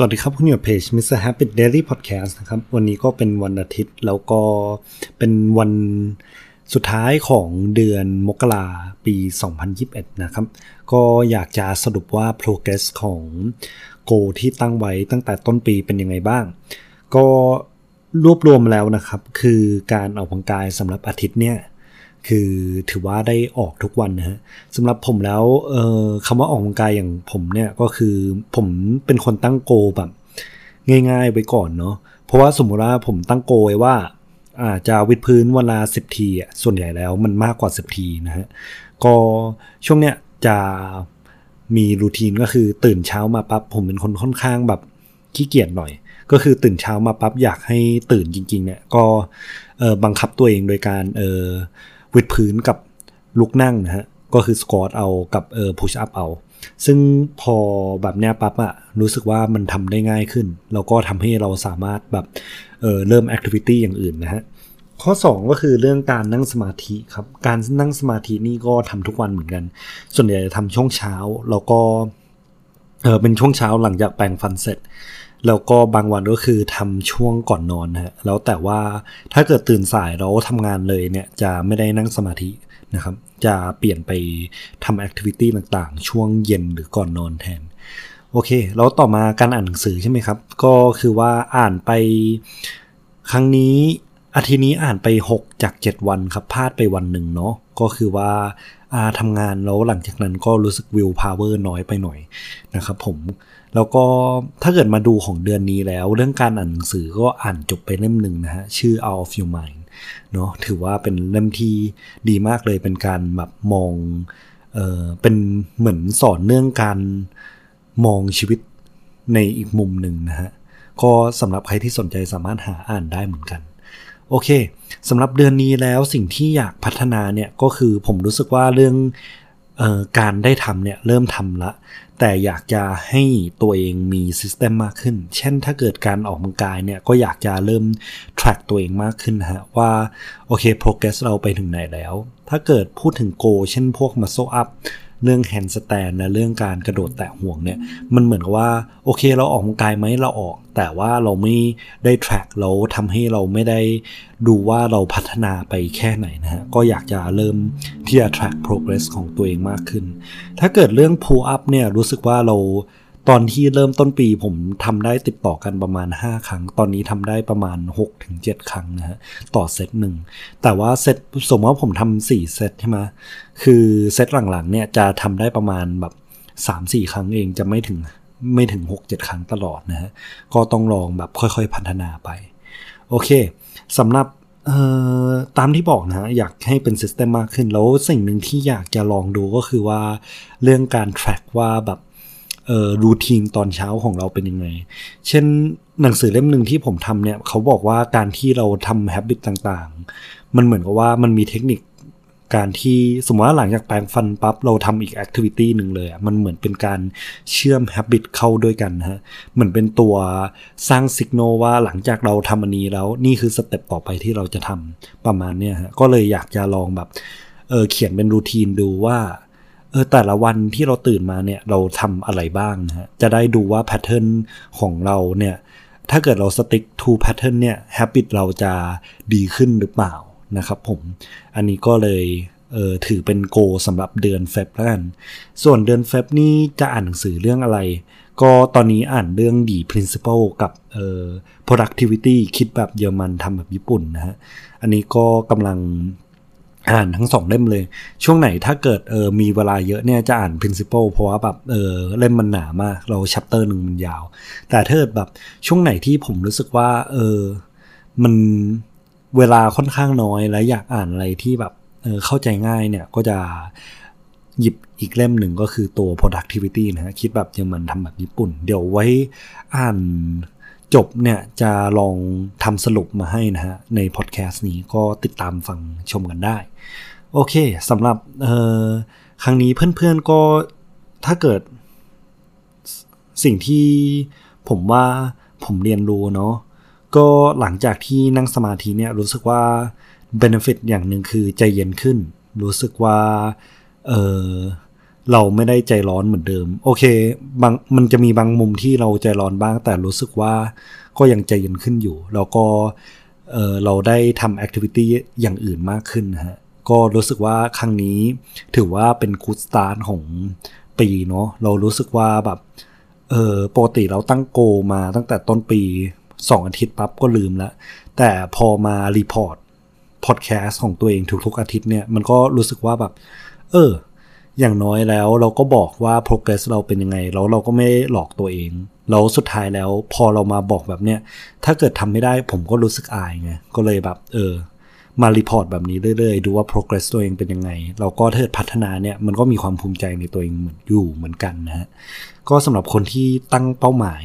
สวัสดีครับคุณอยู่เพจ Mr. Happy Daily Podcast นะครับวันนี้ก็เป็นวันอาทิตย์แล้วก็เป็นวันสุดท้ายของเดือนมกราปี 2021 นะครับก็อยากจะสรุปว่า progress ของ goal ที่ตั้งไว้ตั้งแต่ต้นปีเป็นยังไงบ้างก็รวบรวมแล้วนะครับคือการออกกำลังกายสำหรับอาทิตย์เนี่ยคือถือว่าได้ออกทุกวันนะฮะสำหรับผมแล้วคำว่าออกกำลังกายอย่างผมเนี่ยก็คือผมเป็นคนตั้งโกแบบง่ายๆไว้ก่อนเนาะเพราะว่าสมมติว่าผมตั้งโกไว้ว่าจะวิดพื้นวันละ10ทีอ่ะส่วนใหญ่แล้วมันมากกว่า10ทีนะฮะก็ช่วงเนี้ยจะมีรูทีนก็คือตื่นเช้ามาปั๊บผมเป็นคนค่อนข้างแบบขี้เกียจหน่อยก็คือตื่นเช้ามาปั๊บอยากให้ตื่นจริงๆเนี่ยก็บังคับตัวเองโดยการวิดพื้นกับลุกนั่งนะฮะก็คือสควอตเอากับพุชอัพเอาซึ่งพอแบบเนี้ยปั๊บอะรู้สึกว่ามันทำได้ง่ายขึ้นแล้วก็ทำให้เราสามารถแบบเริ่มแอคทิวิตี้อย่างอื่นนะฮะข้อ2ก็คือเรื่องการนั่งสมาธิครับการนั่งสมาธินี่ก็ทำทุกวันเหมือนกันส่วนใหญ่จะทำช่วงเช้าแล้วก็เป็นช่วงเช้าหลังจากแปรงฟันเสร็จแล้วก็บางวันก็คือทำช่วงก่อนนอนนะฮะแล้วแต่ว่าถ้าเกิดตื่นสายแล้วทำงานเลยเนี่ยจะไม่ได้นั่งสมาธินะครับจะเปลี่ยนไปทำแอคทิวิตี้ต่างๆช่วงเย็นหรือก่อนนอนแทนโอเคแล้วต่อมาการอ่านหนังสือใช่ไหมครับก็คือว่าอ่านไปครั้งนี้อาทิตย์นี้อ่านไป6จาก7วันครับพลาดไปวันหนึ่งเนาะก็คือว่าทำงานแล้วหลังจากนั้นก็รู้สึกวิลพาวเวอร์น้อยไปหน่อยนะครับผมแล้วก็ถ้าเกิดมาดูของเดือนนี้แล้วเรื่องการอ่านหนังสือก็อ่านจบไปเล่มหนึ่งนะฮะชื่อ Out of Your Mind เนาะถือว่าเป็นเล่มที่ดีมากเลยเป็นการแบบมองเป็นเหมือนสอนเรื่องการมองชีวิตในอีกมุมหนึ่งนะฮะก็สำหรับใครที่สนใจสามารถหาอ่านได้เหมือนกันโอเคสำหรับเดือนนี้แล้วสิ่งที่อยากพัฒนาเนี่ยก็คือผมรู้สึกว่าเรื่องการได้ทำเนี่ยเริ่มทำละแต่อยากจะให้ตัวเองมีซิสเต็มมากขึ้นเช่นถ้าเกิดการออกกำลังกายเนี่ยก็อยากจะเริ่ม track ตัวเองมากขึ้นฮะว่าโอเค progress เราไปถึงไหนแล้วถ้าเกิดพูดถึง goal เช่นพวก muscle up เรื่อง handstand และเรื่องการกระโดดแตะห่วงเนี่ยมันเหมือนกับว่าโอเคเราออกกำลังกายไหมเราออกแต่ว่าเราไม่ได้ track เราทำให้เราไม่ได้ดูว่าเราพัฒนาไปแค่ไหนนะฮะก็อยากจะเริ่มที่จะ track progress ของตัวเองมากขึ้นถ้าเกิดเรื่อง pull up เนี่ยรู้สึกว่าเราตอนที่เริ่มต้นปีผมทำได้ติดต่อกันประมาณ5ครั้งตอนนี้ทำได้ประมาณ 6-7 ครั้งนะฮะต่อเซตหนึ่งแต่ว่าเซตสมมติว่าผมทำ4เซตใช่ไหมคือเซตหลังๆเนี่ยจะทำได้ประมาณแบบ 3-4 ครั้งเองจะไม่ถึง 6-7 ครั้งตลอดนะฮะก็ต้องลองแบบค่อยๆพัฒนาไปโอเคสำหรับตามที่บอกนะฮะอยากให้เป็น system มากขึ้นแล้วสิ่งหนึ่งที่อยากจะลองดูก็คือว่าเรื่องการ track ว่าแบบรูทีนตอนเช้าของเราเป็นยังไงเช่นหนังสือเล่มหนึ่งที่ผมทำเนี่ยเขาบอกว่าการที่เราทำ habit ต่างๆมันเหมือนกับว่ามันมีเทคนิคการที่สมมติว่าหลังจากแปรงฟันปั๊บเราทำอีก activity หนึ่งเลยอ่ะมันเหมือนเป็นการเชื่อม habit เข้าด้วยกันฮะเหมือนเป็นตัวสร้าง signal ว่าหลังจากเราทำอันนี้แล้วนี่คือสเต็ปต่อไปที่เราจะทำประมาณเนี้ยฮะก็เลยอยากจะลองแบบเขียนเป็นรูทีนดูว่าแต่ละวันที่เราตื่นมาเนี่ยเราทำอะไรบ้างนะฮะจะได้ดูว่าแพทเทิร์นของเราเนี่ยถ้าเกิดเรา stick to pattern เนี่ย habit เราจะดีขึ้นหรือเปล่านะครับผมอันนี้ก็เลยถือเป็นโกสำหรับเดือนเฟบแล้วกันส่วนเดือนเฟบนี่จะอ่านหนังสือเรื่องอะไรก็ตอนนี้อ่านเรื่อง The Principles กับproductivity คิดแบบเยอรมันทำแบบญี่ปุ่นนะฮะอันนี้ก็กำลังอ่านทั้ง2เล่มเลยช่วงไหนถ้าเกิดมีเวลาเยอะเนี่ยจะอ่าน Principle เพราะว่าแบบเล่มมันหนามากเราชัปเตอร์หนึ่งมันยาวแต่ถ้าแบบช่วงไหนที่ผมรู้สึกว่ามันเวลาค่อนข้างน้อยและอยากอ่านอะไรที่แบบเข้าใจง่ายเนี่ยก็จะหยิบอีกเล่มหนึ่งก็คือตัว productivity นะฮะคิดแบบเยอรมันทำแบบญี่ปุ่นเดี๋ยวไว้อ่านจบเนี่ยจะลองทำสรุปมาให้นะฮะในพอดแคสต์นี้ก็ติดตามฟังชมกันได้โอเคสำหรับครั้งนี้เพื่อนๆก็ถ้าเกิดสิ่งที่ผมว่าผมเรียนรู้เนาะก็หลังจากที่นั่งสมาธิเนี่ยรู้สึกว่า benefit อย่างหนึ่งคือใจเย็นขึ้นรู้สึกว่า เราไม่ได้ใจร้อนเหมือนเดิมโอเคบางมันจะมีบางมุมที่เราใจร้อนบ้างแต่รู้สึกว่าก็ยังใจเย็นขึ้นอยู่แล้วก็เราได้ทำแอคทิวิตี้อย่างอื่นมากขึ้นนะฮะก็รู้สึกว่าครั้งนี้ถือว่าเป็นกู๊ดสตาร์ทของปีเนาะเรารู้สึกว่าแบบปกติเราตั้งโกมาตั้งแต่ต้นปี2อาทิตย์ปั๊บก็ลืมละแต่พอมารีพอร์ตพอดแคสต์ของตัวเองทุกๆอาทิตย์เนี่ยมันก็รู้สึกว่าแบบอย่างน้อยแล้วเราก็บอกว่า progress เราเป็นยังไงแล้วเราก็ไม่หลอกตัวเองแล้วสุดท้ายแล้วพอเรามาบอกแบบเนี้ยถ้าเกิดทำไม่ได้ผมก็รู้สึกอายไงก็เลยแบบมารีพอร์ตแบบนี้เรื่อยๆดูว่า progress ตัวเองเป็นยังไงเราก็เถิดพัฒนาเนี่ยมันก็มีความภูมิใจในตัวเองอยู่เหมือนกันนะฮะก็สำหรับคนที่ตั้งเป้าหมาย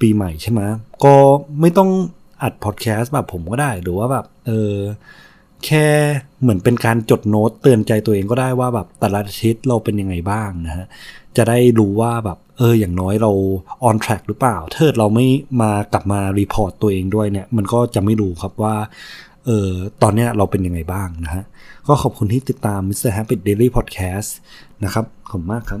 ปีใหม่ใช่ไหมก็ไม่ต้องอัดพอดแคสต์แบบผมก็ได้หรือว่าแบบแค่เหมือนเป็นการจดโน้ตเตือนใจตัวเองก็ได้ว่าแบบแต่ละอาทิตย์เราเป็นยังไงบ้างนะฮะจะได้รู้ว่าแบบอย่างน้อยเรา on track หรือเปล่าถ้าเราไม่กลับมารีพอร์ตตัวเองด้วยเนี่ยมันก็จะไม่รู้ครับว่าตอนเนี้ยเราเป็นยังไงบ้างนะฮะก็ขอบคุณที่ติดตาม Mr. Happy Daily Podcast นะครับขอบคุณมากครับ